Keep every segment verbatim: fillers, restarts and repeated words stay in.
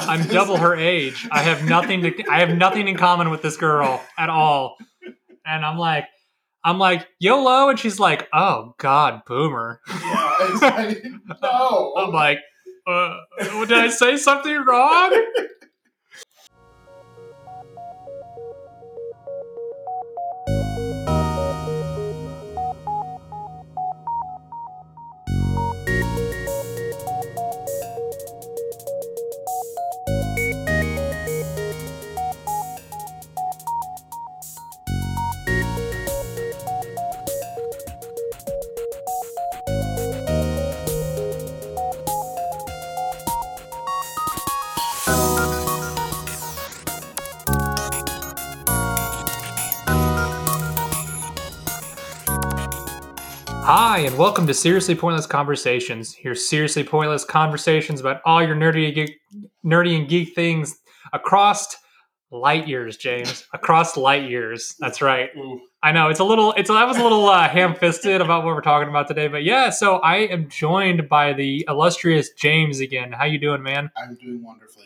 I'm double her age. I have nothing to. I have nothing in common with this girl at all. And I'm like, I'm like, YOLO, and she's like, oh God, boomer. Yeah, it's like, no. I'm like, uh, did I say something wrong? Hi, and welcome to Seriously Pointless Conversations. Here's seriously pointless conversations about all your nerdy, geek, nerdy and geek things across light years, James. Across light years. That's right. Ooh. I know it's a little. It's I was a little uh, ham-fisted about what we're talking about today, but yeah. So I am joined by the illustrious James again. How you doing, man? I'm doing wonderfully.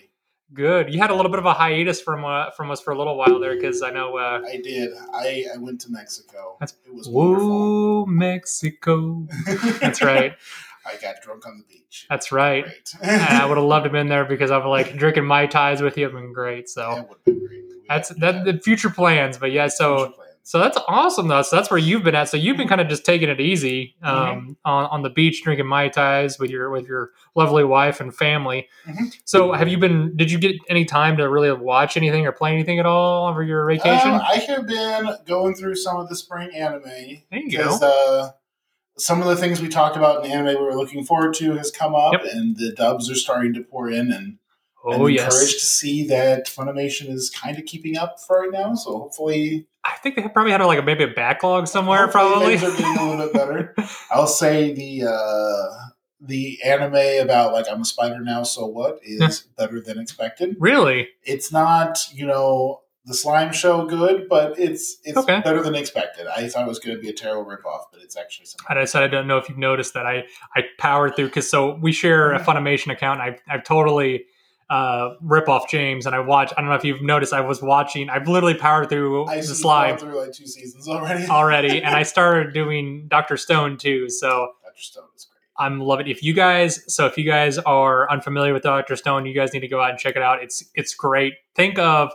Good. You had a little bit of a hiatus from uh, from us for a little while there, because I know... Uh, I did. I, I went to Mexico. That's, it was wonderful. Whoa, Mexico. That's right. I got drunk on the beach. That's right. I would have loved to have been there, because I've like drinking Mai Tais with you. It would have been great. So that would have been great. We that's that, the future plans, but yeah, so... So that's awesome, though. So that's where you've been at. So you've been kind of just taking it easy um, mm-hmm. on, on the beach, drinking Mai Tais with your with your lovely wife and family. Mm-hmm. So have you been, did you get any time to really watch anything or play anything at all over your vacation? Um, I have been going through some of the spring anime. There you go. Uh, some of the things we talked about in anime we were looking forward to has come up, yep. and the dubs are starting to pour in, and oh, I'm encouraged yes. to see that Funimation is kind of keeping up for right now. So hopefully... I think they probably had like a, maybe a backlog somewhere. Hopefully probably things are getting a little bit better. I'll say the uh, the anime about like I'm a spider now, so what is better than expected. Really, it's not you know the slime show good, but it's it's okay. better than expected. I thought it was going to be a terrible ripoff, but it's actually something. And I said I don't know if you've noticed that I I powered through because so we share a Funimation account. And I I've totally. Uh, rip off James and I watched. I don't know if you've noticed. I was watching. I've literally powered through I the slime through like two seasons already. already, and I started doing Doctor Stone too. So Doctor Stone is great. I'm loving. If you guys, so if you guys are unfamiliar with Doctor Stone, you guys need to go out and check it out. It's it's great. Think of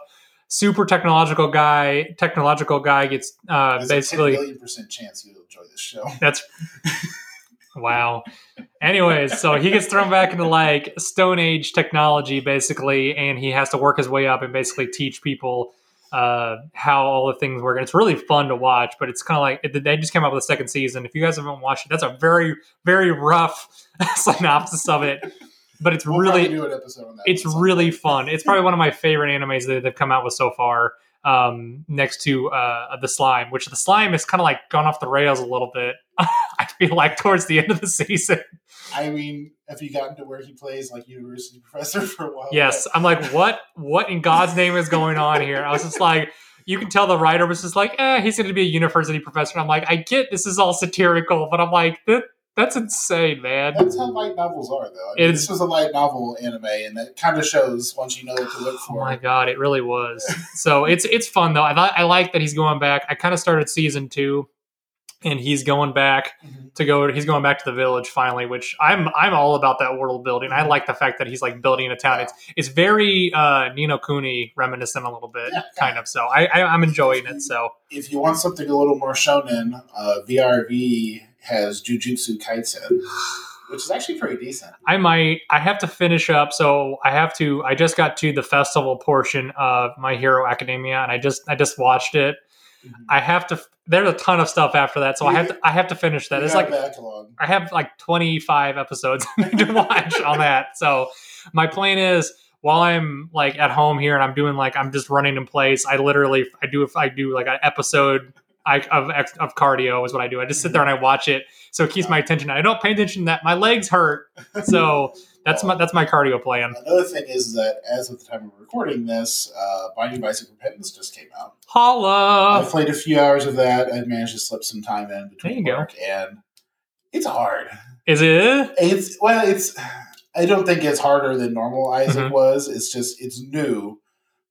super technological guy. Technological guy gets uh, There's basically a ten million percent chance you'll enjoy this show. That's. Wow. Anyways, so he gets thrown back into like Stone Age technology, basically, and he has to work his way up and basically teach people uh, how all the things work. And it's really fun to watch, but it's kind of like it, they just came out with a second season. If you guys haven't watched it, that's a very, very rough synopsis of it. But it's we'll really, do an episode on that it's really fun. It's probably one of my favorite animes that they've come out with so far. Um, next to uh, the slime, which the slime has kind of like gone off the rails a little bit. I feel like towards the end of the season. I mean, have you gotten to where he plays like university professor for a while? Yes, I'm like, what? What in God's name is going on here? I was just like, you can tell the writer was just like, eh, he's going to be a university professor. And I'm like, I get this is all satirical, but I'm like, that, that's insane, man. That's how light novels are, though. I mean, this was a light novel anime, and that kind of shows once you know what to look for. Oh my God, it really was. So it's it's fun though. I I like that he's going back. I kind of started season two. And he's going back mm-hmm. to go. He's going back to the village finally, which I'm. I'm all about that world building. I like the fact that he's like building a town. Yeah. It's it's very uh, Nino Kuni reminiscent a little bit, yeah, kind yeah. of. So I, I I'm enjoying if you, it. So if you want something a little more shonen, uh, V R V has Jujutsu Kaisen, which is actually pretty decent. I might. I have to finish up. So I have to. I just got to the festival portion of My Hero Academia, and I just I just watched it. Mm-hmm. I have to. There's a ton of stuff after that, so yeah. I have to. I have to finish that. It's like backlog. I have like twenty-five episodes to watch on that. So my plan is, while I'm like at home here and I'm doing like I'm just running in place. I literally I do if I do like an episode I, of of cardio is what I do. I just sit there and I watch it, so it keeps my attention. I don't pay attention to that my legs hurt, so. That's my that's my cardio plan. Another thing is that as of the time of recording this, uh, Binding of Isaac Repentance just came out. Holla! I played a few hours of that. I managed to slip some time in between work, go. and it's hard. Is it? It's well, it's. I don't think it's harder than normal Isaac mm-hmm. was. It's just, it's new.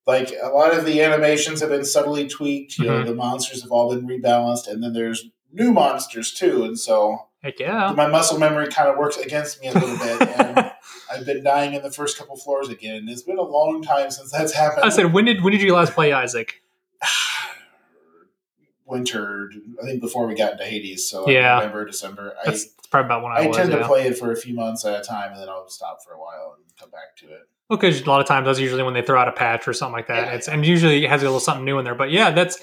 Like, a lot of the animations have been subtly tweaked. You mm-hmm. know, the monsters have all been rebalanced, and then there's new monsters, too. And so Heck yeah. my muscle memory kind of works against me a little bit. And I've been dying in the first couple floors again. It's been a long time since that's happened. I said, when did when did you last play Isaac? Winter, I think before we got into Hades, so yeah. November, December. That's, I, that's probably about when I, I was, tend yeah. to play it for a few months at a time, and then I'll stop for a while and come back to it. Well, because a lot of times that's usually when they throw out a patch or something like that. Yeah, it's yeah. and usually it has a little something new in there. But yeah, that's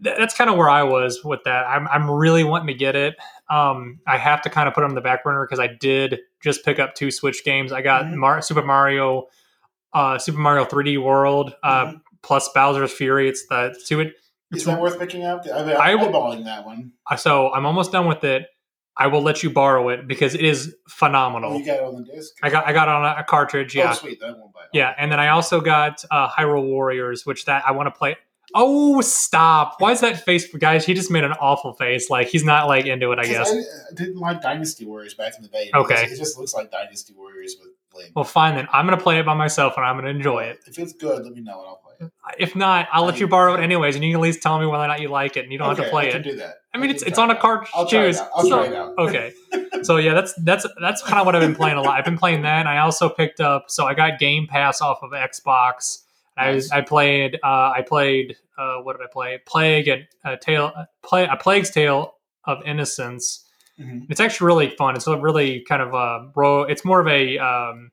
that's kind of where I was with that. I'm I'm really wanting to get it. Um, I have to kind of put it on the back burner because I did just pick up two Switch games. I got mm-hmm. Mar- Super Mario, uh, Super Mario three D World uh, mm-hmm. plus Bowser's Fury. It's the to it. Is that worth picking up? I mean, I'm eyeballing that one. So I'm almost done with it. I will let you borrow it because it is phenomenal. Oh, you got it on the disc? I got I got it on a, a cartridge, yeah. Oh, sweet. That won't buy it. Yeah, and then I also got uh, Hyrule Warriors, which that I want to play. Oh, stop. Why is that face? Guys, he just made an awful face. Like, he's not, like, into it, I guess. I didn't like Dynasty Warriors back in the day. Okay. It just looks like Dynasty Warriors with Blade. Well, fine, then. I'm going to play it by myself, and I'm going to enjoy it. If it's good, let me know, and I'll play it. If not, I'll let you borrow it anyways, and you can at least tell me whether or not you like it, and you don't okay, have to play I can it. Do that. I mean, I it's it's on a cartridge. I'll try it out. I'll so, try it out. Okay, so yeah, that's that's that's kind of what I've been playing a lot. I've been playing that, and I also picked up. So I got Game Pass off of Xbox. I was, I played uh, I played uh, what did I play? Plague and a tale play a Plague's Tale of Innocence. Mm-hmm. It's actually really fun. It's a really kind of a bro. It's more of a um,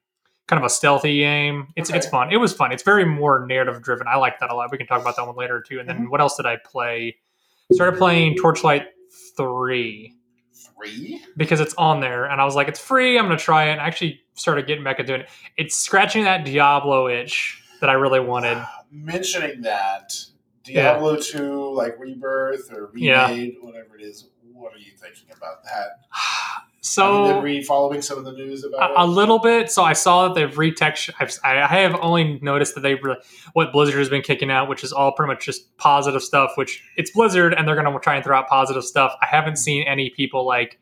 kind of a stealthy game. It's okay. it's fun. It was fun. It's very more narrative driven. I like that a lot. We can talk about that one later too. And then mm-hmm. what else did I play? Started playing Torchlight three. Three? Because it's on there. And I was like, it's free. I'm going to try it. And I actually started getting back into it. It's scratching that Diablo itch that I really wanted. Uh, mentioning that, Diablo yeah. two, like Rebirth or Remade, yeah. whatever it is, what are you thinking about that? So, are you following some of the news about a, it? A little bit. So I saw that they've retextured. I've, I have only noticed that they re- what Blizzard has been kicking out, which is all pretty much just positive stuff. Which it's Blizzard, and they're going to try and throw out positive stuff. I haven't seen any people like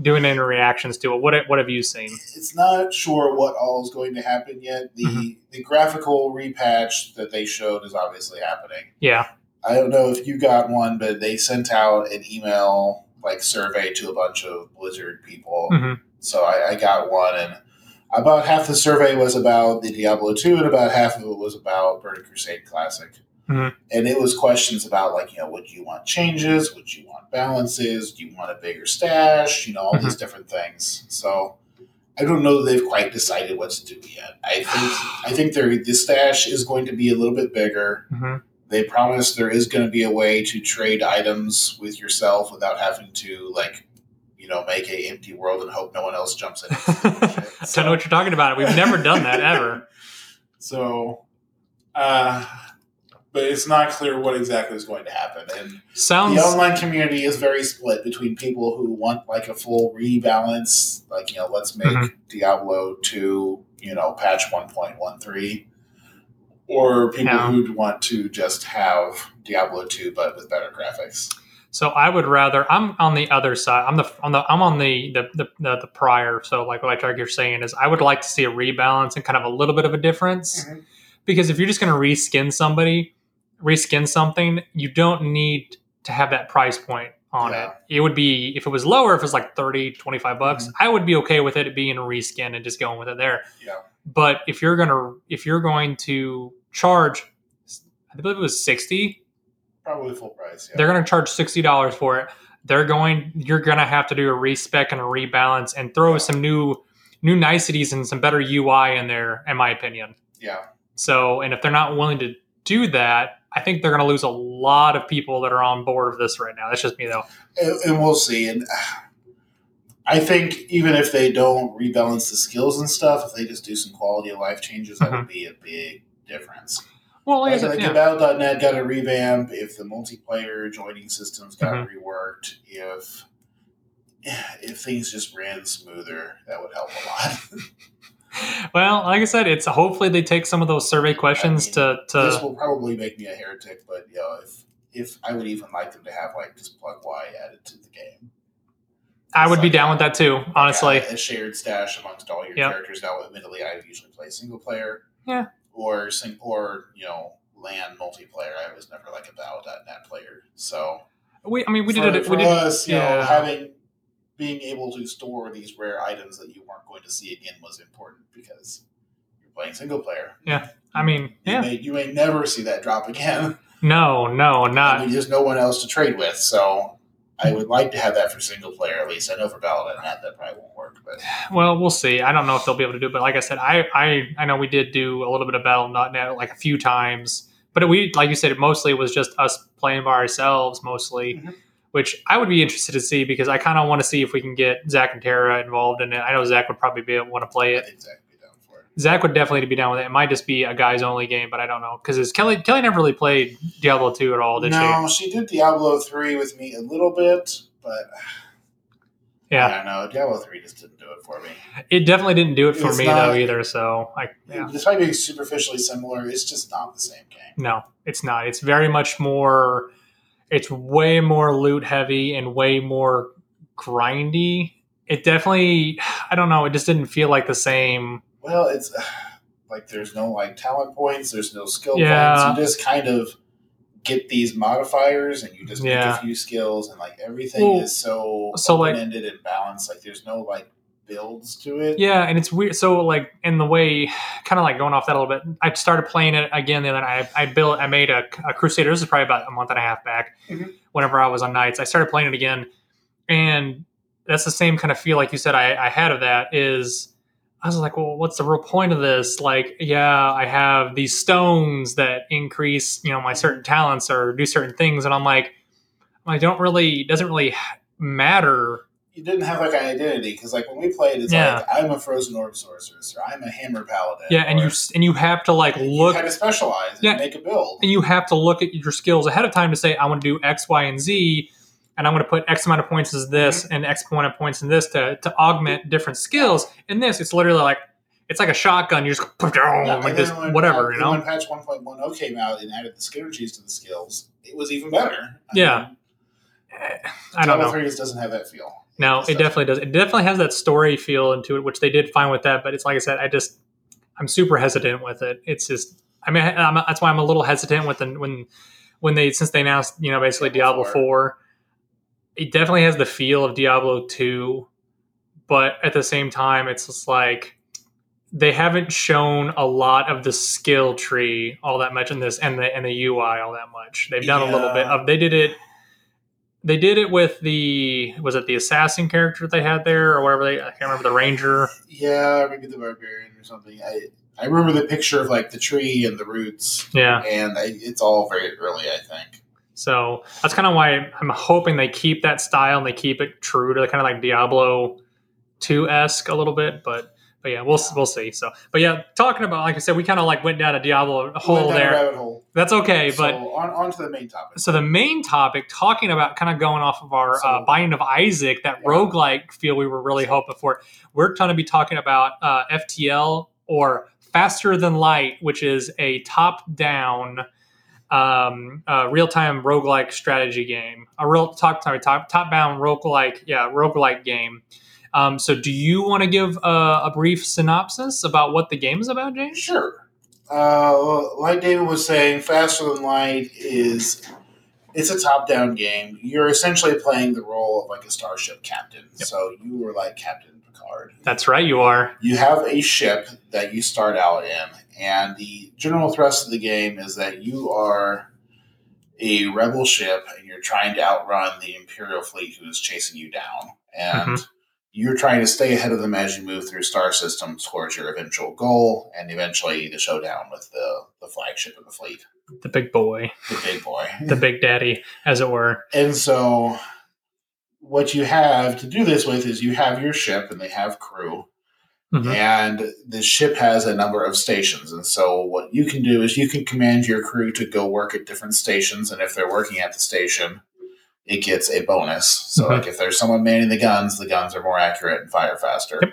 doing any reactions to it. What What have you seen? It's not sure what all is going to happen yet. The mm-hmm. the graphical repatch that they showed is obviously happening. Yeah, I don't know if you got one, but they sent out an email. Like survey to a bunch of Blizzard people. Mm-hmm. So I, I got one, and about half the survey was about the Diablo two, and about half of it was about Burning Crusade Classic. Mm-hmm. And it was questions about, like, you know, would you want changes? Would you want balances? Do you want a bigger stash? You know, all mm-hmm. these different things. So I don't know that they've quite decided what to do yet. I think I think their the stash is going to be a little bit bigger. Mm-hmm. They promised there is going to be a way to trade items with yourself without having to, like, you know, make a empty world and hope no one else jumps in. I don't know what you're talking about. We've never done that ever. So, uh, but it's not clear what exactly is going to happen. And Sounds... the online community is very split between people who want, like, a full rebalance, like, you know, let's make mm-hmm. Diablo two, you know, patch one point one three. Or people yeah. who'd want to just have Diablo two, but with better graphics. So I would rather. I'm on the other side. I'm the on the I'm on the the the, the, the prior. So like what I you're saying is, I would like to see a rebalance and kind of a little bit of a difference, mm-hmm. because if you're just going to reskin somebody, reskin something, you don't need to have that price point on yeah. it. It would be if it was lower, if it was like thirty, twenty-five bucks, mm-hmm. I would be okay with it being a reskin and just going with it there. Yeah. But if you're gonna if you're going to charge, I believe it was sixty. Probably full price. Yeah. They're going to charge sixty dollars for it. They're going. You're going to have to do a respec and a rebalance and throw yeah. some new, new niceties and some better U I in there, in my opinion. Yeah. So, and if they're not willing to do that, I think they're going to lose a lot of people that are on board of this right now. That's just me though. And, and we'll see. And I think even if they don't rebalance the skills and stuff, if they just do some quality of life changes, mm-hmm. that would be a big difference. Well, like, like yeah. the Battle dot net got a revamp. If the multiplayer joining systems got mm-hmm. reworked, if if things just ran smoother, that would help a lot. Well, like I said, it's hopefully they take some of those survey questions I mean, to, to. This will probably make me a heretic, but you know, if if I would even like them to have like just plug Y added to the game. I would be down with that too, honestly. Yeah, a shared stash amongst all your yep. characters. Now, admittedly, I usually play single player. Yeah. Or, sing, or you know, LAN multiplayer. I was never like a Battle dot net player. So, we, I mean, we for, did it. For we us, did, you yeah. know, having, being able to store these rare items that you weren't going to see again was important because you're playing single player. Yeah. I mean, you yeah. May, you may never see that drop again. No, no, not. I mean, there's no one else to trade with, so... I would like to have that for single player, at least. I know for Battle dot net that probably won't work. But well, we'll see. I don't know if they'll be able to do it. But like I said, I I, I know we did do a little bit of Battle dot net like a few times. But it, we, like you said, it mostly was just us playing by ourselves mostly, mm-hmm. which I would be interested to see because I kind of want to see if we can get Zach and Tara involved in it. I know Zach would probably be want to play it. I think Zach would be down for it. Zach would definitely be down with it. It might just be a guys-only game, but I don't know. Because Kelly Kelly never really played Diablo two at all, did she? No, she, she did Diablo three with me a little bit, but yeah. I don't know. Diablo three just didn't do it for me. It definitely didn't do it for it's me, not, though, either. So, I, yeah. Despite being superficially similar, it's just not the same game. No, it's not. It's very much more... It's way more loot-heavy and way more grindy. It definitely... I don't know. It just didn't feel like the same... Well, it's like there's no like talent points, there's no skill yeah. points. You just kind of get these modifiers, and you just yeah. pick a few skills, and like everything well, is so, so open-ended like, and balanced. Like there's no like builds to it. Yeah, and it's weird. So like in the way, kind of like going off that a little bit. I started playing it again the other night. I, I built, I made a, a Crusader. This is probably about a month and a half back. Mm-hmm. Whenever I was on nights, I started playing it again, and that's the same kind of feel like you said I, I had of that is. I was like, well, what's the real point of this? Like, yeah, I have these stones that increase, you know, my certain talents or do certain things. And I'm like, I don't really, doesn't really matter. You didn't have like an identity. Cause like when we played, it's yeah. like, I'm a frozen orb sorceress or I'm a hammer paladin. Yeah. And or, you, and you have to like look, you have to specialize and yeah, make a build. And you have to look at your skills ahead of time to say, I want to do X, Y, and Z. And I'm going to put X amount of points as this and X amount of points in this to, to augment different skills. And this, it's literally like, it's like a shotgun. You just go yeah, like this, when, whatever, when, you know? When patch one point ten came out and added the synergies to the skills, it was even better. I yeah. Mean, I don't know. Diablo three just doesn't have that feel. No, it definitely does. It definitely has that story feel into it, which they did fine with that. But it's like I said, I just, I'm super hesitant with it. It's just, I mean, I'm, that's why I'm a little hesitant with the, when, when they, since they announced, you know, basically Diablo four. It definitely has the feel of Diablo two, but at the same time, it's just like they haven't shown a lot of the skill tree all that much in this, and the and the U I all that much. They've done yeah. a little bit of. They did it. They did it with the was it the assassin character they had there or whatever they I can't remember the ranger. Yeah, maybe the barbarian or something. I I remember the picture of like the tree and the roots. Yeah, and I, it's all very early, I think. So that's kind of why I'm hoping they keep that style and they keep it true to the kind of like Diablo two-esque a little bit, but but yeah, we'll yeah. we'll see. So, but yeah, talking about like I said, we kind of like went down a Diablo hole we there. A hole. That's okay, so but on, on to the main topic. So the main topic, talking about kind of going off of our so, uh, Binding of Isaac, that yeah. roguelike feel we were really hoping for. We're going to be talking about uh, F T L or Faster Than Light, which is a top-down. Um, uh, real-time roguelike strategy game, a real top top top top-down roguelike, yeah, roguelike game. Um, so, do you want to give a, a brief synopsis about what the game is about, James? Sure. Uh, like David was saying, Faster Than Light is it's a top-down game. You're essentially playing the role of like a starship captain. Yep. So you are like Captain Picard. That's right, you are. You have a ship that you start out in. And the general thrust of the game is that you are a rebel ship and you're trying to outrun the Imperial fleet who is chasing you down. And mm-hmm. you're trying to stay ahead of them as you move through star systems towards your eventual goal and eventually the showdown with the, the flagship of the fleet. The big boy. The big boy. The big daddy, as it were. And so what you have to do this with is you have your ship and they have crew. Mm-hmm. And the ship has a number of stations. And so what you can do is you can command your crew to go work at different stations. And if they're working at the station, it gets a bonus. So mm-hmm. like if there's someone manning the guns, the guns are more accurate and fire faster. Yep.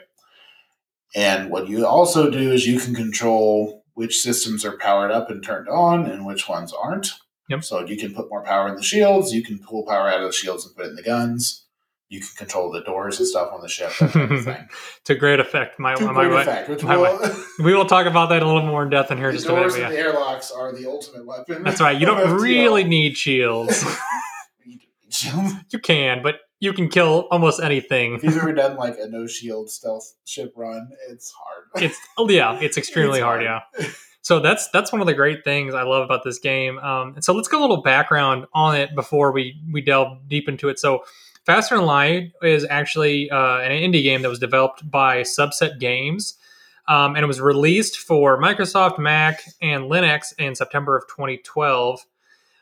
And what you also do is you can control which systems are powered up and turned on and which ones aren't. Yep. So you can put more power in the shields. You can pull power out of the shields and put it in the guns. you can control the doors and stuff on the ship. That kind of thing. To great effect. My, to my great way, effect. Which my will, way. We will talk about that a little more in depth in here. The just doors a minute, and yeah. the airlocks are the ultimate weapon. That's right. You don't really need shields. You can, but you can kill almost anything. If you've ever done like a no shield stealth ship run, it's hard. It's yeah, it's extremely it's hard. hard. Yeah. So that's that's one of the great things I love about this game. Um, and so let's get a little background on it before we we delve deep into it. So Faster Than Light is actually uh, an indie game that was developed by Subset Games, um, and it was released for Microsoft, Mac, and Linux in September of twenty twelve.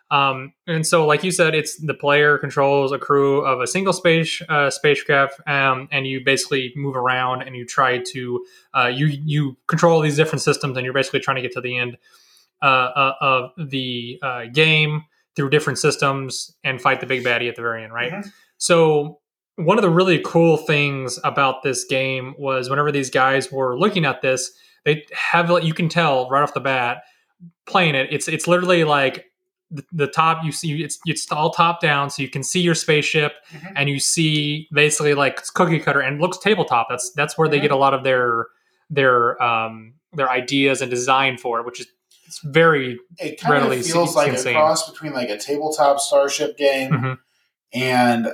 Um, and so, like you said, it's the player controls a crew of a single space uh, spacecraft, um, and you basically move around and you try to uh, you you control these different systems, and you're basically trying to get to the end uh, of the uh, game through different systems and fight the big baddie at the very end, right? Mm-hmm. So one of the really cool things about this game was whenever these guys were looking at this, they have you can tell right off the bat playing it. It's it's literally like. The top you see it's it's all top down, so you can see your spaceship mm-hmm. and you see basically like it's cookie cutter and it looks tabletop. That's that's where mm-hmm. they get a lot of their their um their ideas and design for it, which is it's very it kind readily of feels like insane. A cross between like a tabletop Starship game mm-hmm. and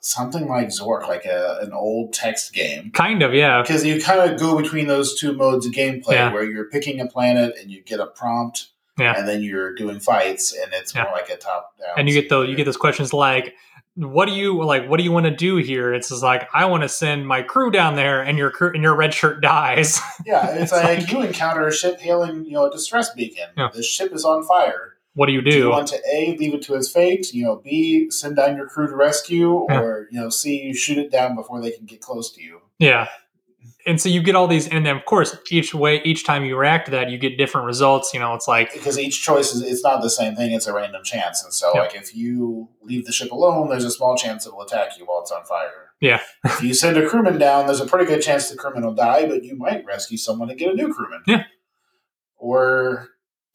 something like Zork, like a an old text game, kind of yeah, because you kind of go between those two modes of gameplay yeah. where you're picking a planet and you get a prompt. Yeah. And then you're doing fights and it's yeah. more like a top down. And you get those, you get those questions like, what do you like, what do you want to do here? It's just like, I want to send my crew down there and your crew and your red shirt dies. Yeah. It's, it's like, like you encounter a ship hailing, you know, a distress beacon. Yeah. The ship is on fire. What do you do? Do you want to A, leave it to its fate, you know, B, send down your crew to rescue or, yeah. you know, C, you shoot it down before they can get close to you. Yeah. And so you get all these, and then of course, each way, each time you react to that, you get different results. You know, it's like because each choice is it's not the same thing; it's a random chance. And so, yep. like if you leave the ship alone, there's a small chance it will attack you while it's on fire. Yeah. If you send a crewman down, there's a pretty good chance the crewman will die, but you might rescue someone and get a new crewman. Yeah. Or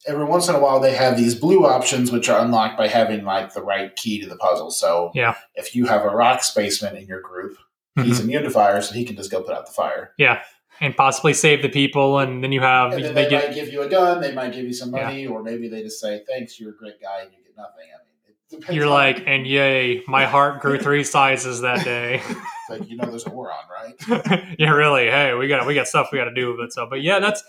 every once in a while, they have these blue options, which are unlocked by having like the right key to the puzzle. So, yeah. if you have a rock spaceman in your group. He's mm-hmm. immune to fire, so he can just go put out the fire. Yeah, and possibly save the people, and then you have... And then they, they get, might give you a gun, they might give you some money, yeah. or maybe they just say, thanks, you're a great guy, and you get nothing. I mean, it depends you're on like, you. And yay, my heart grew three sizes that day. It's like, you know there's a war on, right? Yeah, really, hey, we got we got stuff we got to do with it. So. But yeah, that's...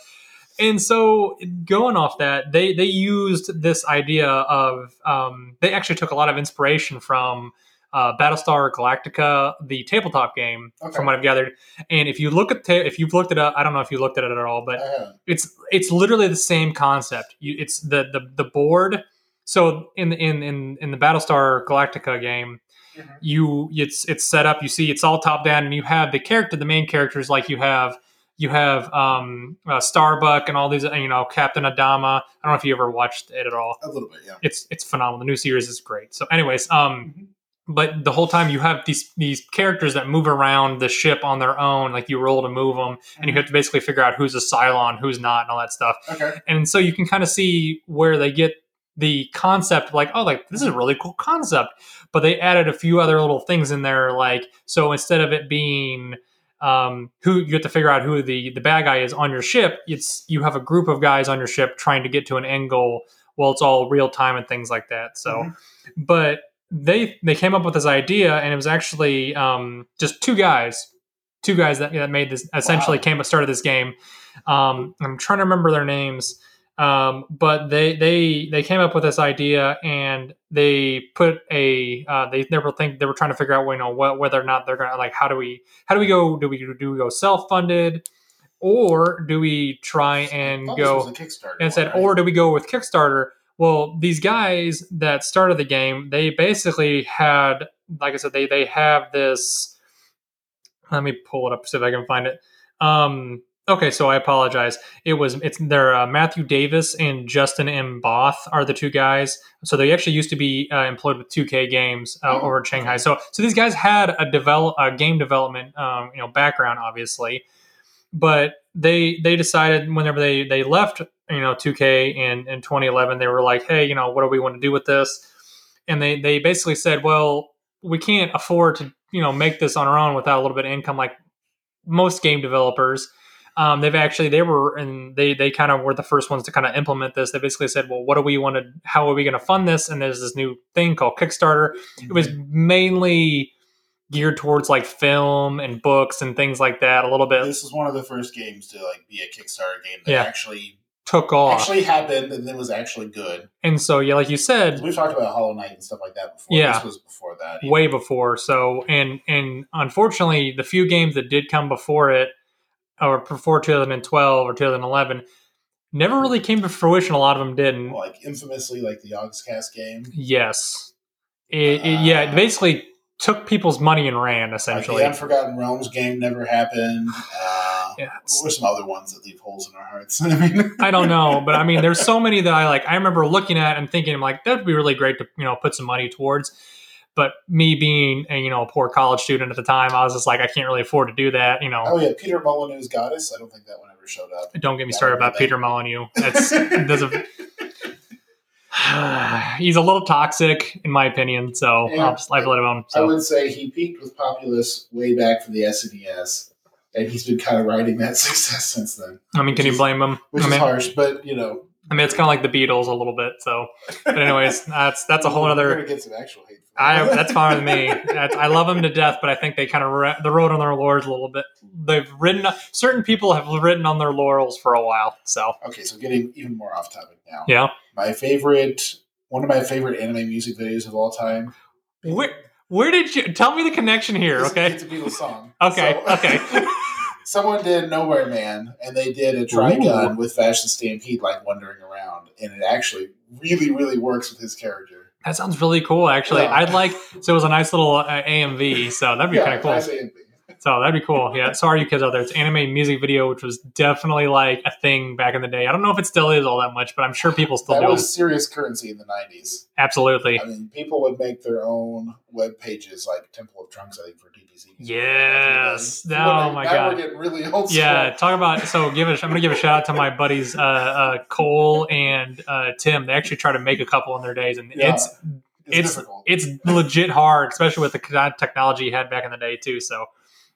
And so going off that, they, they used this idea of... Um, they actually took a lot of inspiration from... Uh, Battlestar Galactica, the tabletop game, okay. from what I've gathered. And if you look at ta- if you've looked it up, I don't know if you looked at it at all, but uh-huh. it's it's literally the same concept. You, it's the, the the board. So in in in in the Battlestar Galactica game, mm-hmm. you it's it's set up. You see, it's all top down, and you have the character, the main characters, like you have you have um, uh, Starbuck and all these, you know, Captain Adama. I don't know if you ever watched it at all. A little bit, yeah. It's it's phenomenal. The new series is great. So, anyways, um. Mm-hmm. But the whole time you have these these characters that move around the ship on their own, like you roll to move them, and you have to basically figure out who's a Cylon, who's not, and all that stuff. Okay. And so you can kind of see where they get the concept, like, oh, like this is a really cool concept. But they added a few other little things in there, like so instead of it being um, who you have to figure out who the the bad guy is on your ship, it's you have a group of guys on your ship trying to get to an end goal. Well, it's all real time and things like that. So, mm-hmm. but. They they came up with this idea, and it was actually um, just two guys, two guys that, that made this essentially wow. came up started this game. Um, I'm trying to remember their names, um, but they they they came up with this idea, and they put a uh, they they were think they were trying to figure out you know what, whether or not they're gonna like how do we how do we go do we do we go self funded. Or do we try and go and one, said, right? Or do we go with Kickstarter? Well, these guys that started the game, they basically had, like I said, they they have this. Let me pull it up so if I can find it. Um, okay, so I apologize. It was it's they're uh, Matthew Davis and Justin M. Both are the two guys. So they actually used to be uh, employed with two K Games uh, mm-hmm. over in Shanghai. So so these guys had a develop a game development um, you know background, obviously. But they they decided whenever they, they left, you know, two K in, in twenty eleven, they were like, hey, you know, what do we want to do with this? And they, they basically said, well, we can't afford to, you know, make this on our own without a little bit of income like most game developers. Um, they've actually, they were, and they, they kind of were the first ones to kind of implement this. They basically said, well, what do we want to, how are we going to fund this? And there's this new thing called Kickstarter. It was mainly geared towards like film and books and things like that a little bit. This is one of the first games to like be a Kickstarter game that yeah. actually took off, actually happened, and it was actually good. And so, yeah, like you said, we've talked about Hollow Knight and stuff like that before. Yeah, this was before that, way even. before. So, and and unfortunately, the few games that did come before it, or before twenty twelve or twenty eleven, never really came to fruition. A lot of them didn't. Well, like infamously, like the Yogscast game. Yes, it, uh, it yeah, it basically took people's money and ran essentially. Like the Unforgotten Realms game never happened. Uh, Yeah, what were some other ones that leave holes in our hearts? I mean, I don't know, but I mean, there's so many that I like. I remember looking at and thinking, I'm like, that'd be really great to, you know, put some money towards. But me being a, you know, a poor college student at the time, I was just like, I can't really afford to do that, you know. Oh yeah, Peter Molyneux's Goddess. I don't think that one ever showed up. Don't get me that started about that. Peter Molyneux. That's there's a he's a little toxic, in my opinion. So yeah, I'll just I've let him on. So. I would say he peaked with Populous way back for the S N E S. And he's been kind of riding that success since then. I mean, can you blame him? Which is harsh, but you know. I mean, it's kind of like the Beatles a little bit. So, but anyways, that's that's a whole other. We're gonna get some actual hate. I that's fine with me. That's, I love them to death, but I think they kind of re- the road on their laurels a little bit. They've ridden certain people have ridden on their laurels for a while. So okay, so getting even more off topic now. Yeah, my favorite, one of my favorite anime music videos of all time. Where where did you tell me the connection here? It's, okay, it's a Beatles song. Okay, so. okay. Someone did Nowhere Man, and they did a Trigun with Vash the Stampede, like, wandering around. And it actually really, really works with his character. That sounds really cool, actually. Yeah. I'd like... So it was a nice little uh, A M V, so that'd be yeah, kind of cool. Nice A M V. So that'd be cool, yeah. Sorry, you kids out there. It's anime music video, which was definitely, like, a thing back in the day. I don't know if it still is all that much, but I'm sure people still that do it. That was serious currency in the nineties. Absolutely. I mean, people would make their own web pages, like Temple of Trunks, I think, for D B Z. Yes. Like, oh, I, my now God. Now we're getting really old. Yeah, stuff. Talk about... So give a, I'm going to give a shout-out to my buddies, uh, uh, Cole and uh, Tim. They actually try to make a couple in their days, and yeah. it's... It's it's, it's legit hard, especially with the kind of technology you had back in the day too. So,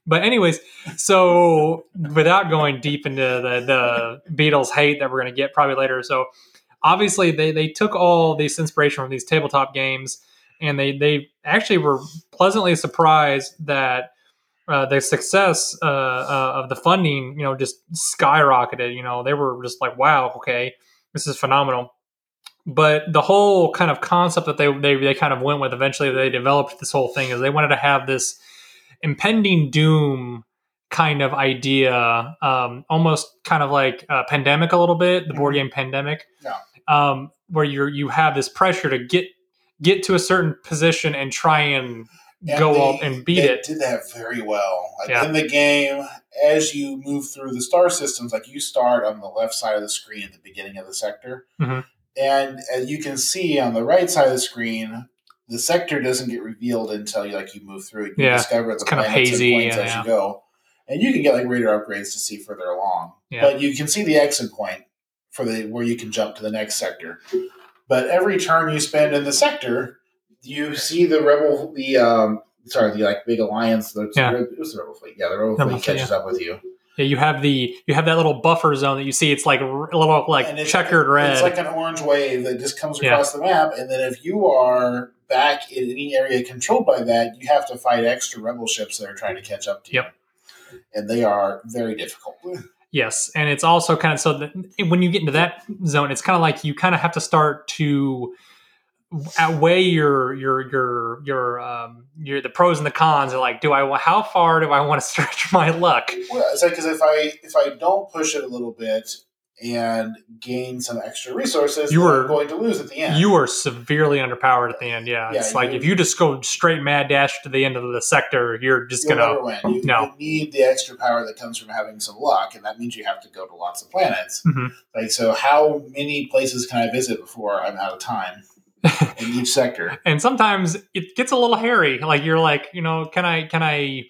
but anyways, so without going deep into the, the Beatles hate that we're going to get probably later. So obviously they, they took all this inspiration from these tabletop games, and they, they actually were pleasantly surprised that uh, the success uh, uh, of the funding, you know, just skyrocketed. You know, they were just like, wow, okay, this is phenomenal. But the whole kind of concept that they, they they kind of went with eventually, they developed this whole thing, is they wanted to have this impending doom kind of idea, um, almost kind of like uh, Pandemic a little bit, the board game Pandemic, yeah. um, where you you have this pressure to get get to a certain position and try and, and go they, up and beat they it. Did that very well. Like yeah. in the game, as you move through the star systems, like you start on the left side of the screen at the beginning of the sector. Mm-hmm. And as you can see on the right side of the screen, the sector doesn't get revealed until you like you move through it. You yeah, discover the planets kind of hazy, and points yeah, as yeah. you go. And you can get like radar upgrades to see further along. Yeah. But you can see the exit point for the where you can jump to the next sector. But every turn you spend in the sector, you see the rebel the um sorry, the like big alliance, the yeah. it was the rebel fleet. Yeah, the rebel, rebel fleet catches yeah. up with you. Yeah, you have the you have that little buffer zone that you see. It's like a little like checkered red. It's like an orange wave that just comes across yeah. the map. And then if you are back in any area controlled by that, you have to fight extra rebel ships that are trying to catch up to you. Yep. And they are very difficult. Yes, and it's also kind of so that when you get into that zone, it's kind of like you kind of have to start to outweigh your your your your um your the pros and the cons, and like, do I how far do I want to stretch my luck? Well, it's like because if I if I don't push it a little bit and gain some extra resources, you are going to lose at the end. You are severely underpowered at the end. Yeah, yeah it's like would, if you just go straight mad dash to the end of the sector, you're just you'll gonna never win. You, no. you need the extra power that comes from having some luck, and that means you have to go to lots of planets. Mm-hmm. Like, so how many places can I visit before I'm out of time? In each sector, and sometimes it gets a little hairy. Like you're like, you know, can I? Can I?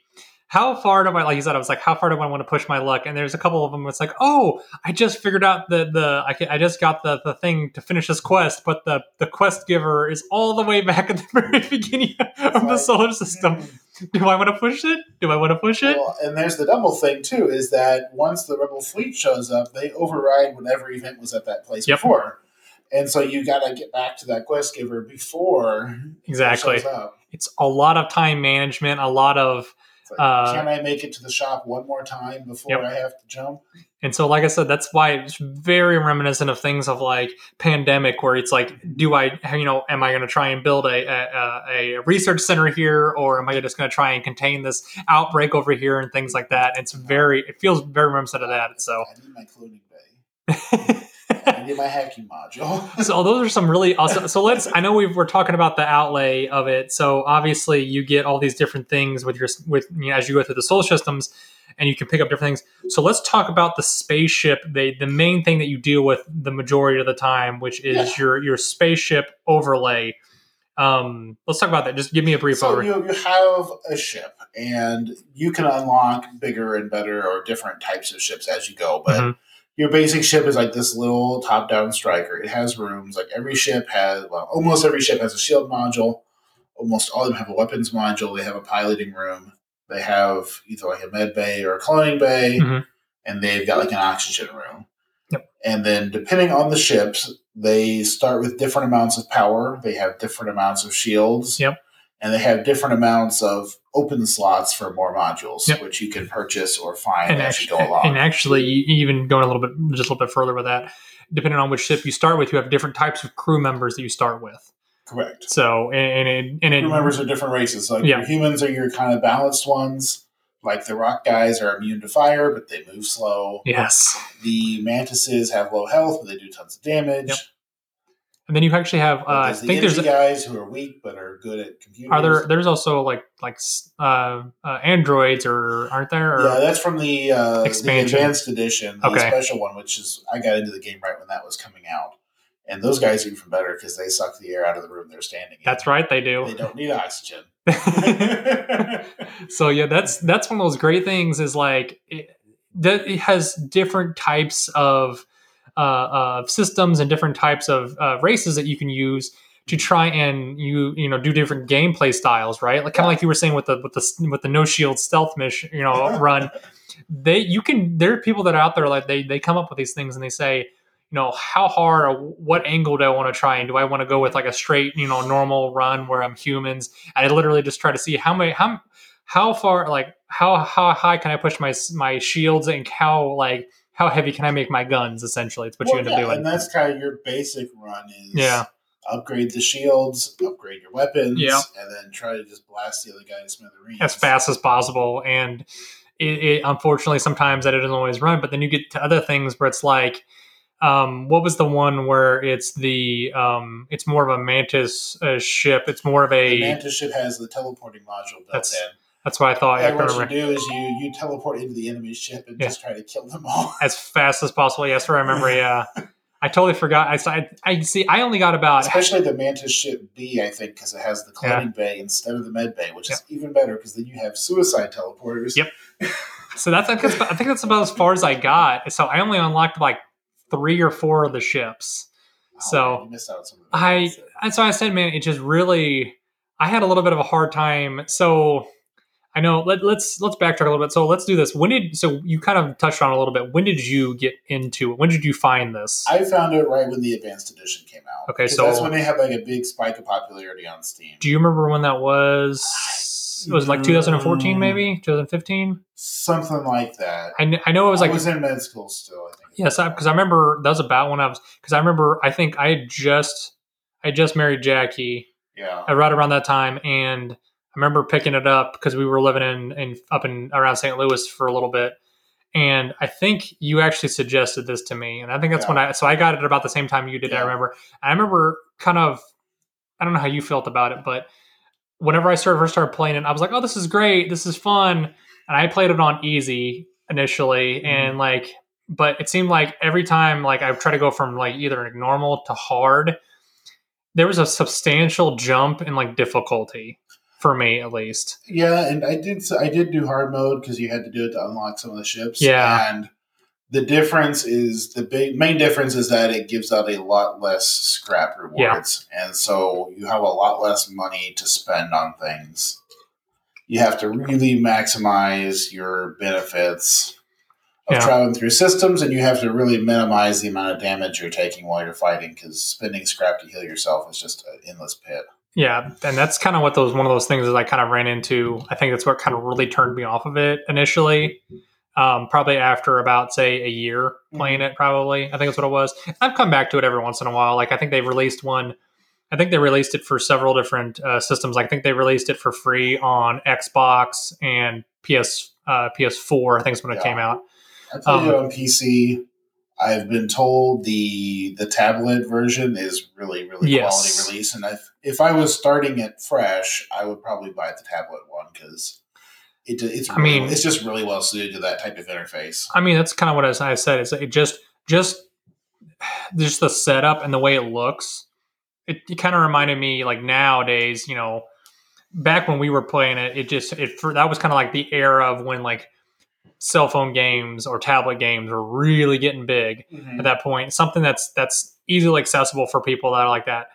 how far do I, like you said, I was like, how far do I want to push my luck? And there's a couple of them. It's like, oh, I just figured out the, the I, can, I just got the, the thing to finish this quest, but the, the quest giver is all the way back at the very beginning of the solar system. Do I want to push it? Do I want to push it? Well, and there's the double thing, too, is that once the Rebel fleet shows up, they override whatever event was at that place yep. before. And so you got to get back to that quest giver before exactly. it shows up. It's a lot of time management, a lot of... Like, uh, can I make it to the shop one more time before yep. I have to jump? And so, like I said, that's why it's very reminiscent of things of like Pandemic, where it's like, do I, you know, am I going to try and build a, a a research center here, or am I just going to try and contain this outbreak over here and things like that? It's very, it feels very reminiscent of that. So I need my clothing bay. I need my hacking module. So those are some really awesome. So let's, I know we've, we're talking about the outlay of it. So obviously you get all these different things with your, with, you know, as you go through the soul systems and you can pick up different things. So let's talk about the spaceship. They, the main thing that you deal with the majority of the time, which is yeah. your, your spaceship overlay. Um, let's talk about that. Just give me a brief so overview. You, you have a ship and you can unlock bigger and better or different types of ships as you go, but mm-hmm. your basic ship is like this little top-down striker. It has rooms. Like every ship has, well, almost every ship has a shield module. Almost all of them have a weapons module. They have a piloting room. They have either like a med bay or a cloning bay, mm-hmm. and they've got like an oxygen room. Yep. And then depending on the ships, they start with different amounts of power. They have different amounts of shields. Yep. And they have different amounts of open slots for more modules, yep. which you can purchase or find and as actually, you go along. And actually, even going a little bit, just a little bit further with that, depending on which ship you start with, you have different types of crew members that you start with. Correct. So, and, and, it, and it, crew members are different races. Like yeah. your humans are your kind of balanced ones. Like the rock guys are immune to fire, but they move slow. Yes. The mantises have low health, but they do tons of damage. Yep. And then you actually have, uh, I think there's guys who are weak but are good at computers. Are there? There's also like like uh, uh, androids, or aren't there? Or yeah, that's from the, uh, expansion. the advanced edition, the okay. special one, which is I got into the game right when that was coming out. And those guys are even better because they suck the air out of the room they're standing in. That's right, they do. They don't need oxygen. So yeah, that's that's one of those great things. Is like it, that it has different types of. Uh, of systems and different types of uh, races that you can use to try and you you know do different gameplay styles, right? Like kind of like you were saying with the with the with the no shield stealth mission, you know, run. They you can there are people that are out there like they they come up with these things and they say, you know, how hard or what angle do I want to try, and do I want to go with like a straight you know normal run where I'm humans? And I literally just try to see how many how how far like how how high can I push my my shields and how like. How heavy can I make my guns, essentially? It's what well, you end yeah, up doing. And that's kind of your basic run is yeah. upgrade the shields, upgrade your weapons, yeah. and then try to just blast the other guy to smithereens. As fast as possible. And it, it, unfortunately, sometimes that doesn't always run. But then you get to other things where it's like, um, what was the one where it's the, um, it's more of a Mantis uh, ship. It's more of a... The Mantis ship has the teleporting module built that's, in. That's what I thought. Yeah, I what remember. You do is you, you teleport into the enemy ship and yeah. just try to kill them all. As fast as possible. Yes, I remember. Yeah. I totally forgot. I, I see, I only got about... Especially the Mantis ship B, I think, because it has the cloning yeah. bay instead of the med bay, which yeah. is even better because then you have suicide teleporters. Yep. So that's, I think that's, I think that's about as far as I got. So I only unlocked like three or four of the ships. Oh, so man, you missed out on some of I, and so I said, man, it just really... I had a little bit of a hard time. So... I know. Let, let's let's backtrack a little bit. So let's do this. When did so you kind of touched on it a little bit? When did you get into it? When did you find this? I found it right when the Advanced Edition came out. Okay, so that's when they had like a big spike of popularity on Steam. Do you remember when that was? It was like twenty fourteen, maybe twenty fifteen, something like that. I, I know it was like I was in med school still. I think. Yes, yeah, because I, I remember that was about when I was because I remember I think I had just I had just married Jackie. Yeah, right around that time and. I remember picking it up because we were living in, in up in around Saint Louis for a little bit. And I think you actually suggested this to me. And I think that's yeah. when I, so I got it at about the same time you did. Yeah. I remember, I remember kind of, I don't know how you felt about it, but whenever I started, first started playing it, I was like, oh, this is great. This is fun. And I played it on easy initially. Mm-hmm. And like, but it seemed like every time, like I would try to go from like either normal to hard, there was a substantial jump in like difficulty. for me at least. Yeah, and I did I did do hard mode because you had to do it to unlock some of the ships. Yeah. And the difference is, the big main difference is that it gives out a lot less scrap rewards. Yeah. And so you have a lot less money to spend on things. You have to really maximize your benefits of yeah. traveling through systems, and you have to really minimize the amount of damage you're taking while you're fighting, because spending scrap to heal yourself is just an endless pit. Yeah, and that's kind of what those one of those things that I kind of ran into. I think that's what kind of really turned me off of it initially. Um, probably after about, say, a year playing it, probably. I think that's what it was. I've come back to it every once in a while. Like, I think they've released one. I think they released it for several different uh, systems. Like, I think they released it for free on Xbox and P S, uh, P S four, I think is when yeah. it came out. I played um, it on P C. I've been told the the tablet version is really, really yes. quality release. And I've, if I was starting it fresh, I would probably buy the tablet one because it, it's really, I mean, it's just really well suited to that type of interface. I mean, that's kind of what I, I said. It's it just just just the setup and the way it looks. It, it kind of reminded me, like, nowadays, you know, back when we were playing it, it just it that was kind of like the era of when, like, cell phone games or tablet games were really getting big mm-hmm. at that point. Something that's that's easily accessible for people that are like that.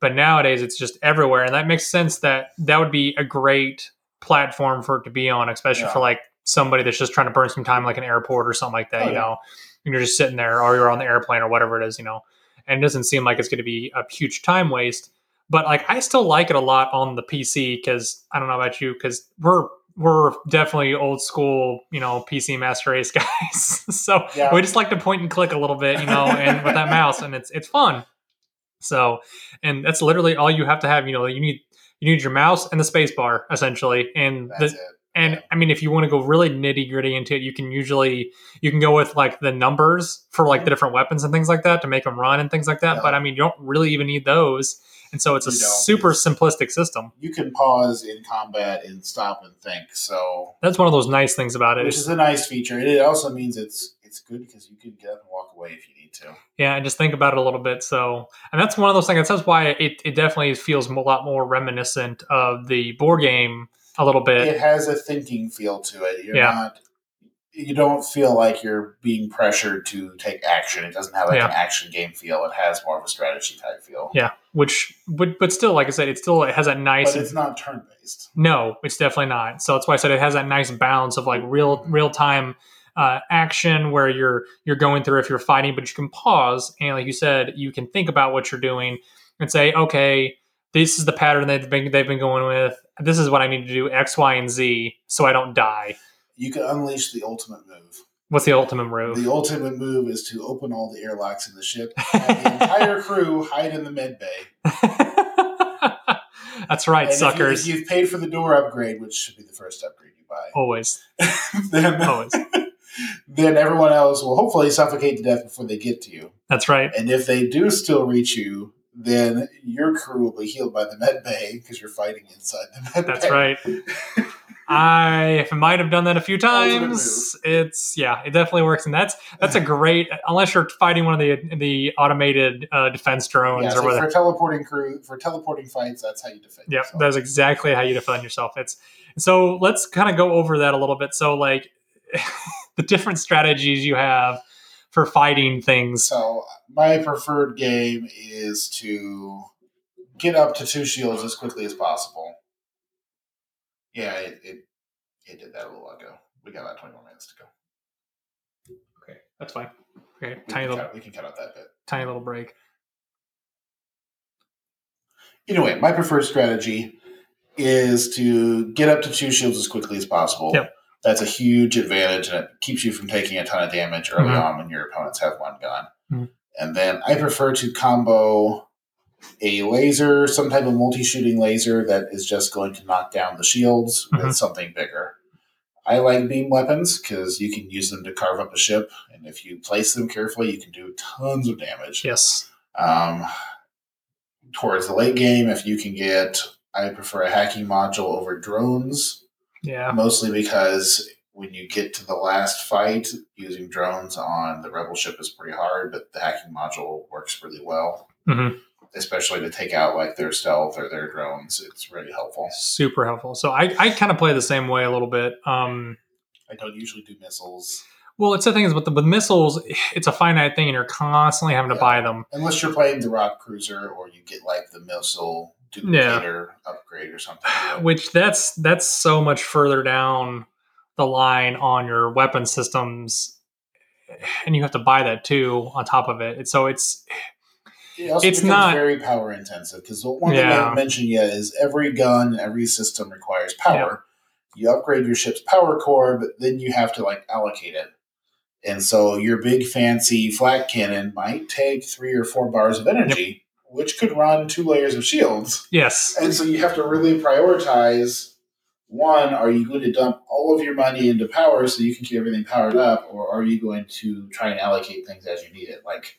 But nowadays it's just everywhere, and that makes sense that that would be a great platform for it to be on, especially yeah. for like somebody that's just trying to burn some time, like an airport or something like that. Oh, you yeah. know, and you're just sitting there, or you're on the airplane or whatever it is, you know. And it doesn't seem like it's going to be a huge time waste. But like, I still like it a lot on the P C because I don't know about you, because we're We're definitely old school, you know, P C Master Race guys. So yeah. we just like to point and click a little bit, you know, and with that mouse, and it's it's fun. So, and that's literally all you have to have. You know, you need you need your mouse and the space bar essentially, and that's the, it. And yeah. I mean, if you want to go really nitty gritty into it, you can usually you can go with like the numbers for like the different weapons and things like that to make them run and things like that. Yeah. But I mean, you don't really even need those. And so it's you a super it's, simplistic system. You can pause in combat and stop and think. So that's one of those nice things about it. Which is a nice feature. And it also means it's it's good because you can get up and walk away if you need to. Yeah, and just think about it a little bit. So, and that's one of those things. That's why it, it definitely feels a lot more reminiscent of the board game a little bit. It has a thinking feel to it. You're yeah. not, you don't feel like you're being pressured to take action. It doesn't have like yeah. an action game feel. It has more of a strategy type feel. Yeah. Which, but, but still, like I said, it still it has that nice. But it's not turn based. No, it's definitely not. So that's why I said it has that nice balance of like real real time uh, action where you're you're going through if you're fighting, but you can pause and like you said, you can think about what you're doing and say, okay, this is the pattern they've been they've been going with. This is what I need to do X, Y, and Z so I don't die. You can unleash the ultimate move. What's the ultimate move? The ultimate move is to open all the airlocks in the ship and the entire crew hide in the med bay. That's right, and suckers. If, you, if you've paid for the door upgrade, which should be the first upgrade you buy. Always. then, Always. Then everyone else will hopefully suffocate to death before they get to you. That's right. And if they do still reach you, then your crew will be healed by the med bay because you're fighting inside the med That's bay. That's right. I might have done that a few times. It's yeah, it definitely works, and that's that's a great unless you're fighting one of the the automated uh, defense drones yeah, or so whatever. For teleporting crew for teleporting fights, that's how you defend. Yep, yourself. That's exactly how you defend yourself. It's so let's kind of go over that a little bit. So like the different strategies you have for fighting things. So my preferred game is to get up to two shields as quickly as possible. Yeah, it, it it did that a little while ago. We got about twenty-one minutes to go. Okay, that's fine. Okay, we tiny little cut, we can cut out that bit. Tiny little break. Anyway, my preferred strategy is to get up to two shields as quickly as possible. Yep. That's a huge advantage, and it keeps you from taking a ton of damage early mm-hmm. on when your opponents have one gun. Mm-hmm. And then I prefer to combo a laser, some type of multi-shooting laser that is just going to knock down the shields mm-hmm. with something bigger. I like beam weapons because you can use them to carve up a ship, and if you place them carefully, you can do tons of damage. Yes. Um, towards the late game, if you can get, I prefer a hacking module over drones. Yeah. Mostly because when you get to the last fight, using drones on the rebel ship is pretty hard, but the hacking module works really well. Mm-hmm. especially to take out like their stealth or their drones. It's really helpful. Super helpful. So I, I kind of play the same way a little bit. Um, I don't usually do missiles. Well, it's the thing is with, the, with missiles, it's a finite thing, and you're constantly having to yeah. buy them. Unless you're playing the Rock Cruiser, or you get like the missile duplicator yeah. upgrade or something. Like. Which that's that's so much further down the line on your weapon systems, and you have to buy that too on top of it. So it's it also it's not very power intensive, because one yeah. thing I haven't mentioned yet is every gun and every system requires power. Yeah. You upgrade your ship's power core, but then you have to like allocate it. And so your big fancy flat cannon might take three or four bars of energy, yep. which could run two layers of shields. Yes. And so you have to really prioritize, one, are you going to dump all of your money into power so you can keep everything powered up, or are you going to try and allocate things as you need it? Like,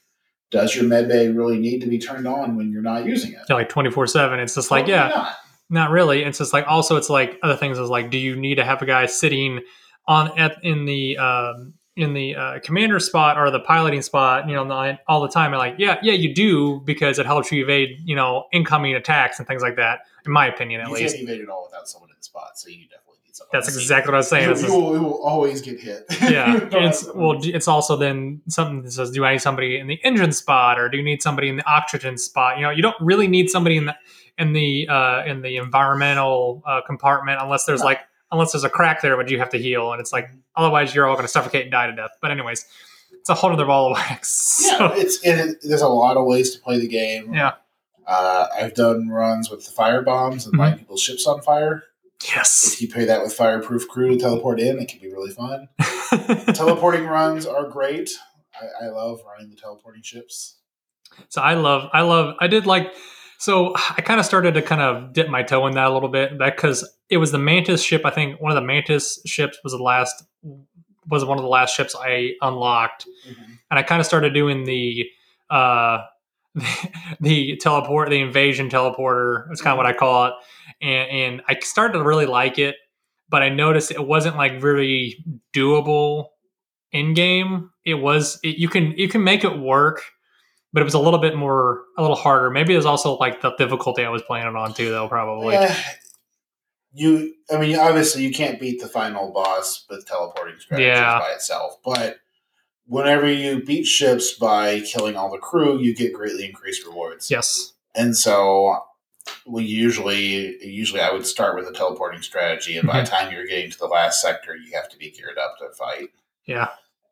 does your med bay really need to be turned on when you're not using it? Yeah, like twenty-four seven. It's just like, Probably yeah, not. not really. It's just like, also, it's like other things is like, do you need to have a guy sitting on at, in the... Um, in the uh, commander spot or the piloting spot, you know, all the time? And like, yeah, yeah, you do, because it helps you evade, you know, incoming attacks and things like that. In my opinion, at you least. You can't evade it all without someone in the spot. So you definitely need someone. That's exactly what I was saying. You, you, will, you will always get hit. Yeah. it's, well, it's also then something that says, do I need somebody in the engine spot, or do you need somebody in the oxygen spot? You know, you don't really need somebody in the, in the, uh, in the environmental uh, compartment, unless there's no. like, unless there's a crack there, but you have to heal. And it's like, otherwise you're all going to suffocate and die to death. But anyways, it's a whole other ball of wax. So. Yeah, it's, it, it, there's a lot of ways to play the game. Yeah. Uh, I've done runs with the fire bombs and mm-hmm. light people's ships on fire. Yes. If you pair that with fireproof crew to teleport in, it can be really fun. Teleporting runs are great. I, I love running the teleporting ships. So I love, I love, I did like... So I kind of started to kind of dip my toe in that a little bit, because it was the Mantis ship. I think one of the Mantis ships was the last, was one of the last ships I unlocked. Mm-hmm. And I kind of started doing the, uh, the, the teleport, the invasion teleporter. That's kind of what I call it. And, and I started to really like it, but I noticed it wasn't like really doable in game. It was, it, you can, you can make it work. But it was a little bit more, a little harder. Maybe it was also like the difficulty I was playing it on too, though, probably. Yeah. You, I mean, obviously you can't beat the final boss with teleporting strategies yeah. by itself. But whenever you beat ships by killing all the crew, you get greatly increased rewards. Yes. And so we usually, usually I would start with a teleporting strategy. And mm-hmm. by the time you're getting to the last sector, you have to be geared up to fight. Yeah.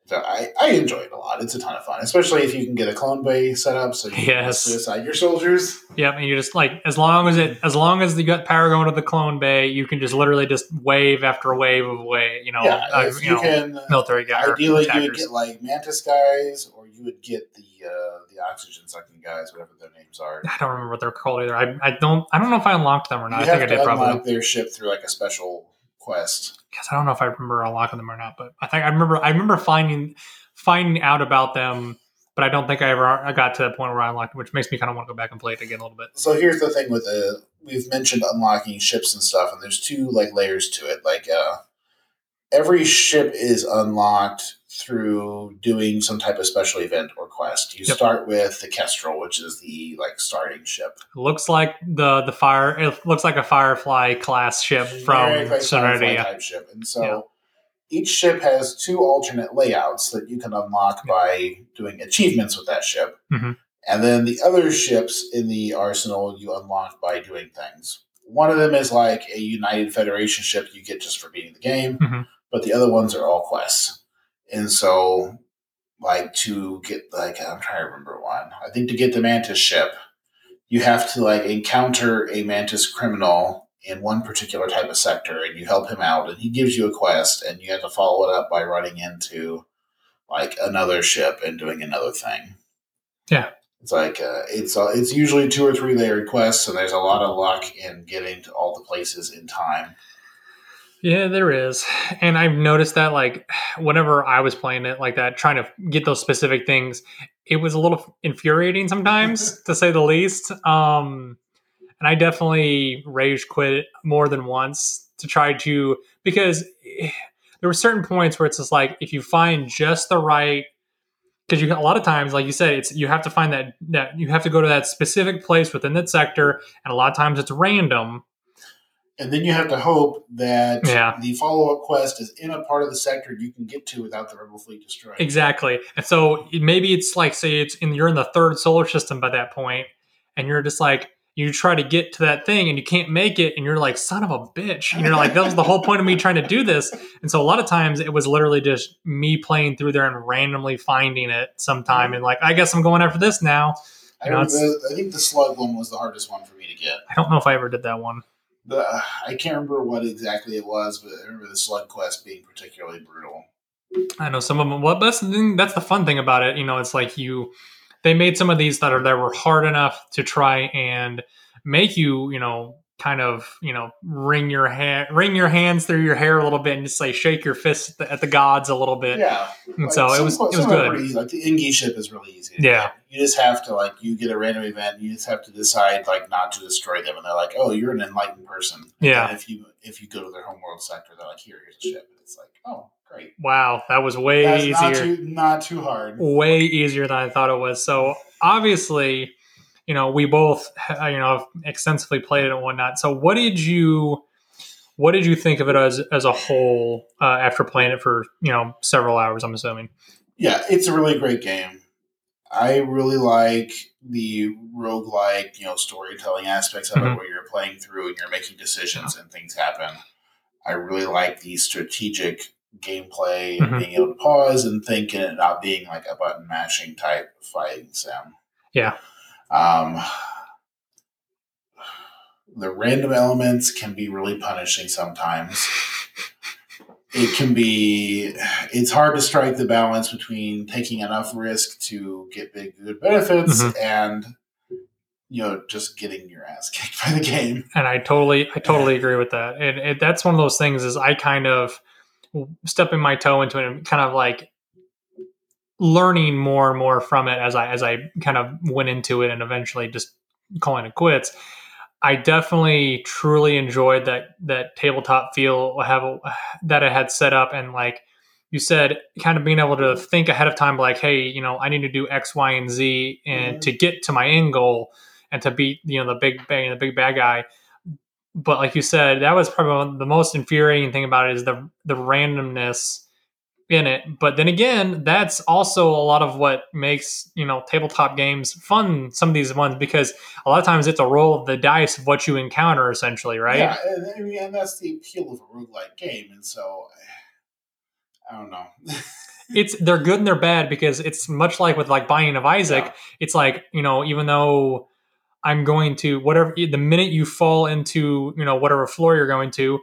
So I, I enjoy it a lot. It's a ton of fun, especially if you can get a clone bay set up so you yes. can suicide your soldiers. Yep, and you're just like, as long as it, as long as you got power going to the clone bay, you can just literally just wave after wave of wave. You know, yeah, uh, you, you know, can, military guys. Ideally, attackers. You would get like Mantis guys, or you would get the uh, the oxygen sucking guys, whatever their names are. I don't remember what they're called either. I I don't I don't know if I unlocked them or not. You I have think to I did unlock probably their ship through like a special quest. I don't know if I remember unlocking them or not, but I think I remember. I remember finding finding out about them, but I don't think I ever I got to the point where I unlocked it, which makes me kind of want to go back and play it again a little bit. So here's the thing with the we've mentioned unlocking ships and stuff, and there's two like layers to it. Like uh, every ship is unlocked through doing some type of special event or quest. You yep. start with the Kestrel, which is the like starting ship. It looks like the the fire. It looks like a Firefly class ship from like Serenity type ship, and so yeah. each ship has two alternate layouts that you can unlock yeah. by doing achievements with that ship. Mm-hmm. And then the other ships in the arsenal you unlock by doing things. One of them is like a United Federation ship you get just for beating the game, mm-hmm. but the other ones are all quests. And so, like, to get, like, I'm trying to remember one. I think to get the Mantis ship, you have to, like, encounter a Mantis criminal in one particular type of sector, and you help him out, and he gives you a quest, and you have to follow it up by running into, like, another ship and doing another thing. Yeah. It's like, uh, it's uh, it's usually two or three layered quests, and there's a lot of luck in getting to all the places in time. Yeah, there is. And I've noticed that, like, whenever I was playing it like that, trying to get those specific things, it was a little infuriating sometimes, to say the least. Um, and I definitely rage quit more than once to try to, because there were certain points where it's just like, if you find just the right Because you a lot of times, like you said, it's you have to find that, that you have to go to that specific place within that sector, and a lot of times it's random. And then you have to hope that yeah. the follow-up quest is in a part of the sector you can get to without the Rebel fleet destroyed. Exactly. And so maybe it's like, say, it's in, you're in the third solar system by that point, and you're just like, you try to get to that thing, and you can't make it, and you're like, son of a bitch. And you're like, that was the whole point of me trying to do this. And so a lot of times it was literally just me playing through there and randomly finding it sometime, mm-hmm. and like, I guess I'm going after this now. I, know, the, I think the slug one was the hardest one for me to get. I don't know if I ever did that one. The, uh, I can't remember what exactly it was, but I remember the slug quest being particularly brutal. I know some of them. Well, that's the thing, that's the fun thing about it. You know, it's like you, they made some of these that are that were hard enough to try and make you, you know, kind of, you know, wring your hand, wring your hands through your hair a little bit, and just like shake your fists at the, at the gods a little bit. Yeah, and like so it was, it was good. Like the Engi ship is really easy. Yeah. You just have to, like, you get a random event, you just have to decide, like, not to destroy them. And they're like, oh, you're an enlightened person. And yeah. If you if you go to their homeworld sector, they're like, here, here's a ship. And it's like, oh, great. Wow, that was way That's easier. Not too, not too hard. Way easier than I thought it was. So, obviously, you know, we both, you know, have extensively played it and whatnot. So what did you, what did you think of it as as a whole uh, after playing it for, you know, several hours, I'm assuming? Yeah, it's a really great game. I really like the roguelike, you know, storytelling aspects of mm-hmm. it, where you're playing through and you're making decisions yeah. and things happen. I really like the strategic gameplay mm-hmm. and being able to pause and think, and it not being like a button mashing type fighting sim. Yeah. Um, the random elements can be really punishing sometimes. It can be, it's hard to strike the balance between taking enough risk to get big, good benefits mm-hmm. and, you know, just getting your ass kicked by the game. And I totally, I totally agree with that. And it, that's one of those things is I kind of stepping my toe into it and kind of like learning more and more from it as I, as I kind of went into it and eventually just calling it quits. I definitely truly enjoyed that, that tabletop feel have a, that it had set up. And like you said, kind of being able to think ahead of time, like, hey, you know, I need to do X, Y, and Z and mm-hmm. to get to my end goal and to beat, you know, the big bang, the big bad guy. But like you said, that was probably the most infuriating thing about it is the, the randomness in it. But then again, that's also a lot of what makes, you know, tabletop games fun, some of these ones, because a lot of times it's a roll of the dice of what you encounter, essentially, right? Yeah, I mean, and that's the appeal of a roguelike game. And so I don't know. It's they're good and they're bad, because it's much like with like Binding of Isaac. Yeah. It's like, you know, even though I'm going to whatever, the minute you fall into, you know, whatever floor you're going to,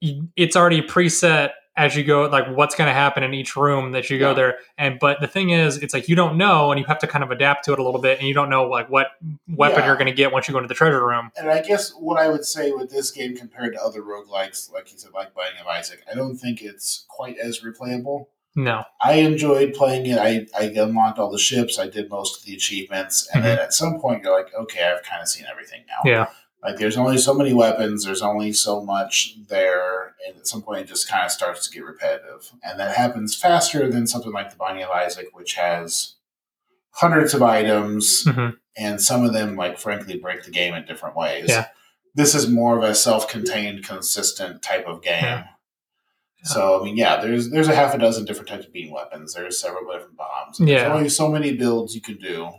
it's already preset as you go, like what's going to happen in each room that you go yeah. there. And, but the thing is, it's like, you don't know, and you have to kind of adapt to it a little bit, and you don't know like what weapon yeah. you're going to get once you go into the treasure room. And I guess what I would say with this game compared to other roguelikes, like you said, like Binding of Isaac, I don't think it's quite as replayable. No. I enjoyed playing it. I, I unlocked all the ships. I did most of the achievements. And mm-hmm. then at some point you're like, okay, I've kind of seen everything now. Yeah. Like, there's only so many weapons, there's only so much there, and at some point it just kind of starts to get repetitive. And that happens faster than something like the Binding of Isaac, which has hundreds of items, mm-hmm. and some of them, like, frankly, break the game in different ways. Yeah. This is more of a self-contained, consistent type of game. Yeah. So, I mean, yeah, there's there's a half a dozen different types of beam weapons. There's several different bombs. Yeah. There's only so many builds you can do.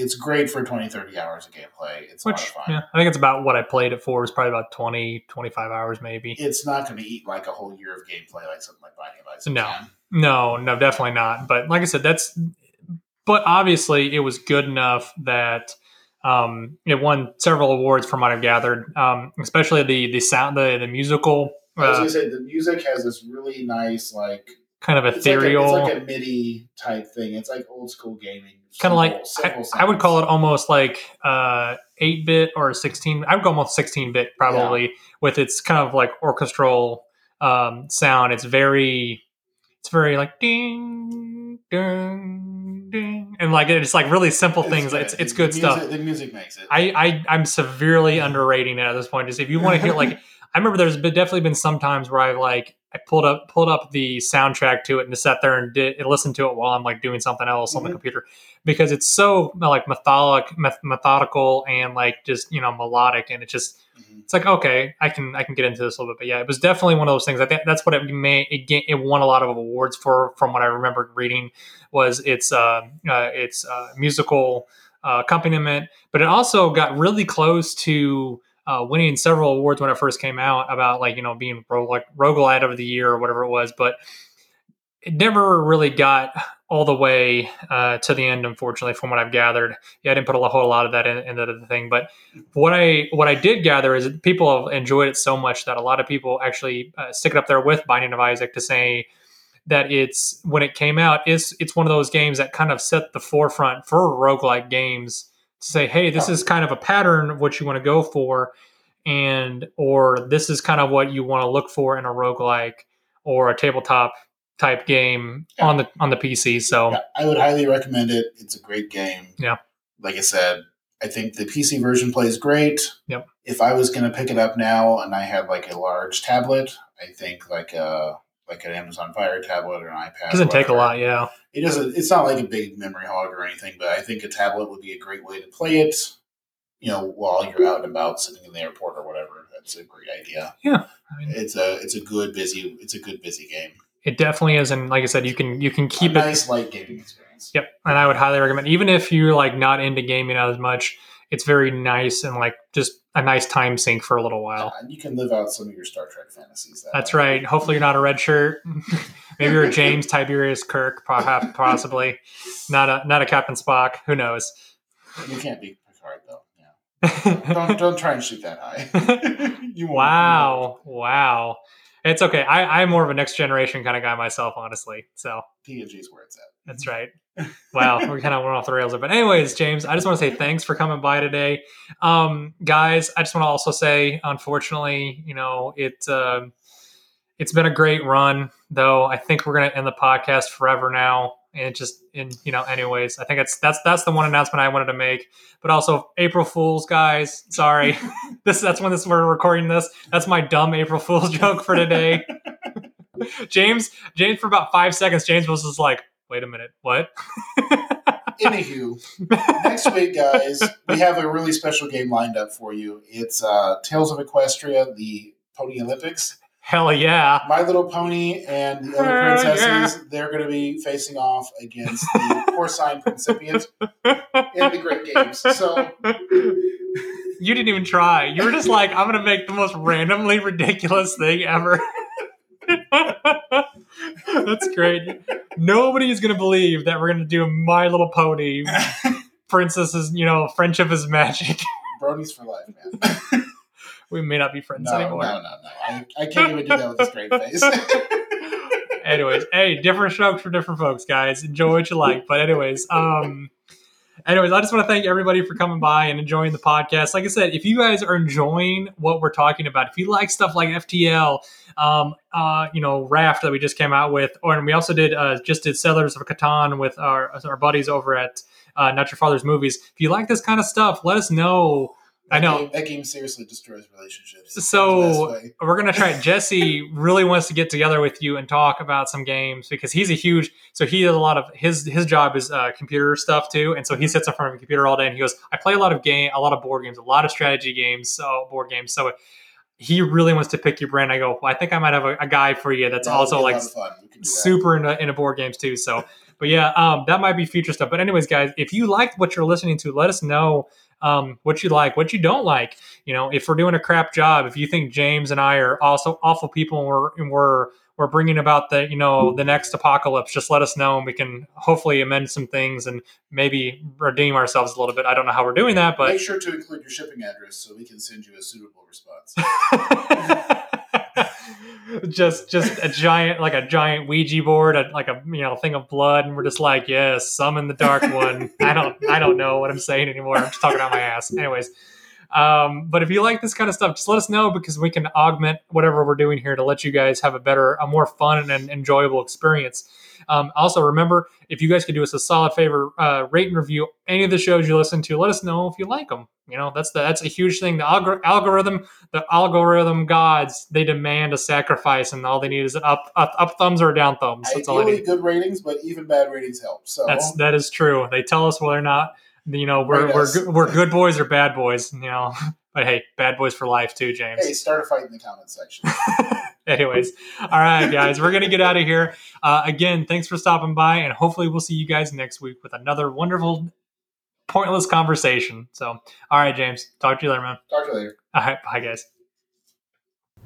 It's great for twenty, thirty hours of gameplay. It's Which, a lot of fun. Yeah, I think it's about what I played it for. It's probably about twenty, twenty-five hours maybe. It's not going to eat like a whole year of gameplay like something like Binding of Isaac. No, no, no, definitely not. But like I said, that's. But obviously, it was good enough that um, it won several awards from what I've gathered, um, especially the the sound, the the musical. Uh, I was going to say the music has this really nice like. Kind of ethereal. It's like, a, it's like a MIDI type thing. It's like old school gaming. Kind of like, simple I, I would call it almost like uh, eight-bit or sixteen. I would go almost sixteen-bit probably yeah. with its kind of like orchestral um, sound. It's very, it's very like ding, ding, ding. And like it's like really simple it's things. Good. It's it's good the music, stuff. The music makes it. I, I, I'm severely underrating it at this point. Just if you want to hear like, I remember there's been, definitely been some times where I like, I pulled up pulled up the soundtrack to it and sat there and, did, and listened to it while I'm like doing something else mm-hmm. on the computer, because it's so like methodic, meth- methodical and like just, you know, melodic, and it just mm-hmm. it's like, okay, I can I can get into this a little bit. But yeah, it was definitely one of those things. I think that's what it may it, it won a lot of awards for, from what I remember reading, was its uh, uh, its uh, musical uh, accompaniment, but it also got really close to. Uh, winning several awards when it first came out about, like, you know, being rogue, like roguelite of the year or whatever it was, but it never really got all the way uh, to the end, unfortunately, from what I've gathered. Yeah, I didn't put a whole lot of that in, into the thing, but what I what I did gather is that people have enjoyed it so much that a lot of people actually uh, stick it up there with Binding of Isaac to say that it's, when it came out, it's, it's one of those games that kind of set the forefront for roguelike games. To say, hey, this is kind of a pattern of what you want to go for, and or this is kind of what you want to look for in a roguelike or a tabletop type game yeah. on the on the P C. So yeah, I would highly recommend it. It's a great game. Yeah. Like I said, I think the P C version plays great. Yep. If I was gonna pick it up now and I had like a large tablet, I think like a like an Amazon Fire tablet or an iPad. Doesn't take a lot, yeah. It doesn't. It's not like a big memory hog or anything, but I think a tablet would be a great way to play it. You know, while you're out and about, sitting in the airport or whatever. That's a great idea. Yeah, I mean, it's a it's a good busy it's a good busy game. It definitely is, and like I said, you can you can keep a nice it, light gaming experience. Yep, and I would highly recommend, even if you're like not into gaming as much. It's very nice and like just a nice time sink for a little while. Yeah, and you can live out some of your Star Trek fantasies. That That's way. Right. Hopefully you're not a red shirt. Maybe you're a James Tiberius Kirk, possibly. Not a not a Captain Spock. Who knows? You can't be Picard though. Yeah. Don't don't try and shoot that high. You won't, wow, you won't. Wow. It's okay. I, I'm more of a next generation kind of guy myself, honestly. So P N G is where it's at. That's right. Wow, we kind of went off the rails there. But anyways, James, I just want to say thanks for coming by today. Um, guys, I just want to also say, unfortunately, you know, it, uh, it's been a great run, though. I think we're going to end the podcast forever now. And it just, and, you know, anyways, I think that's, that's, that's the one announcement I wanted to make, but also April Fools, guys, sorry, this, that's when this, we're recording this. That's my dumb April Fools joke for today. James, James, for about five seconds, James was just like, wait a minute, what? Anywho, next week, guys, we have a really special game lined up for you. It's uh, Tales of Equestria, the Pony Olympics. Hell yeah. My Little Pony and the other princesses, yeah. They're going to be facing off against the Porcine Principiant and the Great Games. So you didn't even try. You were just like, I'm going to make the most randomly ridiculous thing ever. That's great. Nobody is going to believe that we're going to do My Little Pony. Princesses, you know, friendship is magic. Bronies for life, man. We may not be friends no, anymore. No, no, no. I, I can't even do that with a straight face. Anyways, hey, different strokes for different folks, guys. Enjoy what you like. But anyways, um, anyways, I just want to thank everybody for coming by and enjoying the podcast. Like I said, if you guys are enjoying what we're talking about, if you like stuff like F T L, um, uh, you know, Raft that we just came out with, or and we also did uh, just did Settlers of Catan with our our buddies over at uh, Not Your Father's Movies. If you like this kind of stuff, let us know. That I know game, that game seriously destroys relationships. So we're gonna try it. Jesse really wants to get together with you and talk about some games because he's a huge. So he does a lot of his his job is uh, computer stuff too, and so he sits in front of a computer all day and he goes, "I play a lot of game, a lot of board games, a lot of strategy games, so board games." So he really wants to pick your brain. I go, well, I think I might have a, a guy for you that's That'll also like super into, into board games too. So, but yeah, um, that might be future stuff. But anyways, guys, if you liked what you're listening to, let us know. Um, what you like, what you don't like, you know, if we're doing a crap job, if you think James and I are also awful people and we're, and we're, we're bringing about the, you know, the next apocalypse, just let us know and we can hopefully amend some things and maybe redeem ourselves a little bit. I don't know how we're doing that, but make sure to include your shipping address so we can send you a suitable response. just, just a giant, like a giant Ouija board, a, like a, you know, thing of blood. And we're just like, yes, summon the dark one. I don't, I don't know what I'm saying anymore. I'm just talking out my ass. Anyways, Um, but if you like this kind of stuff, just let us know, because we can augment whatever we're doing here to let you guys have a better, a more fun and enjoyable experience. Um, also, remember, if you guys could do us a solid favor, uh, rate and review any of the shows you listen to. Let us know if you like them. You know, that's the, that's a huge thing. The algor- algorithm, the algorithm gods, they demand a sacrifice, and all they need is an up, up, up thumbs or down thumbs. That's all they need. Good ratings, but even bad ratings help. So that's, that is true. They tell us whether or not, you know, we're we're we're good boys or bad boys. You know, but hey, bad boys for life too, James. Hey, start a fight in the comment section. Anyways, all right, guys, we're going to get out of here. Uh, again, thanks for stopping by, and hopefully we'll see you guys next week with another wonderful, pointless conversation. So, all right, James, talk to you later, man. Talk to you later. All right, bye, guys.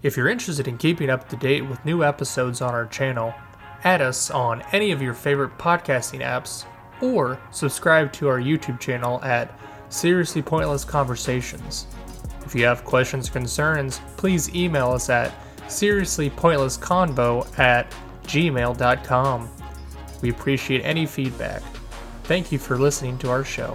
If you're interested in keeping up to date with new episodes on our channel, add us on any of your favorite podcasting apps, or subscribe to our YouTube channel at Seriously Pointless Conversations. If you have questions or concerns, please email us at seriouslypointlessconvo at gmail dot com. We appreciate any feedback. Thank you for listening to our show.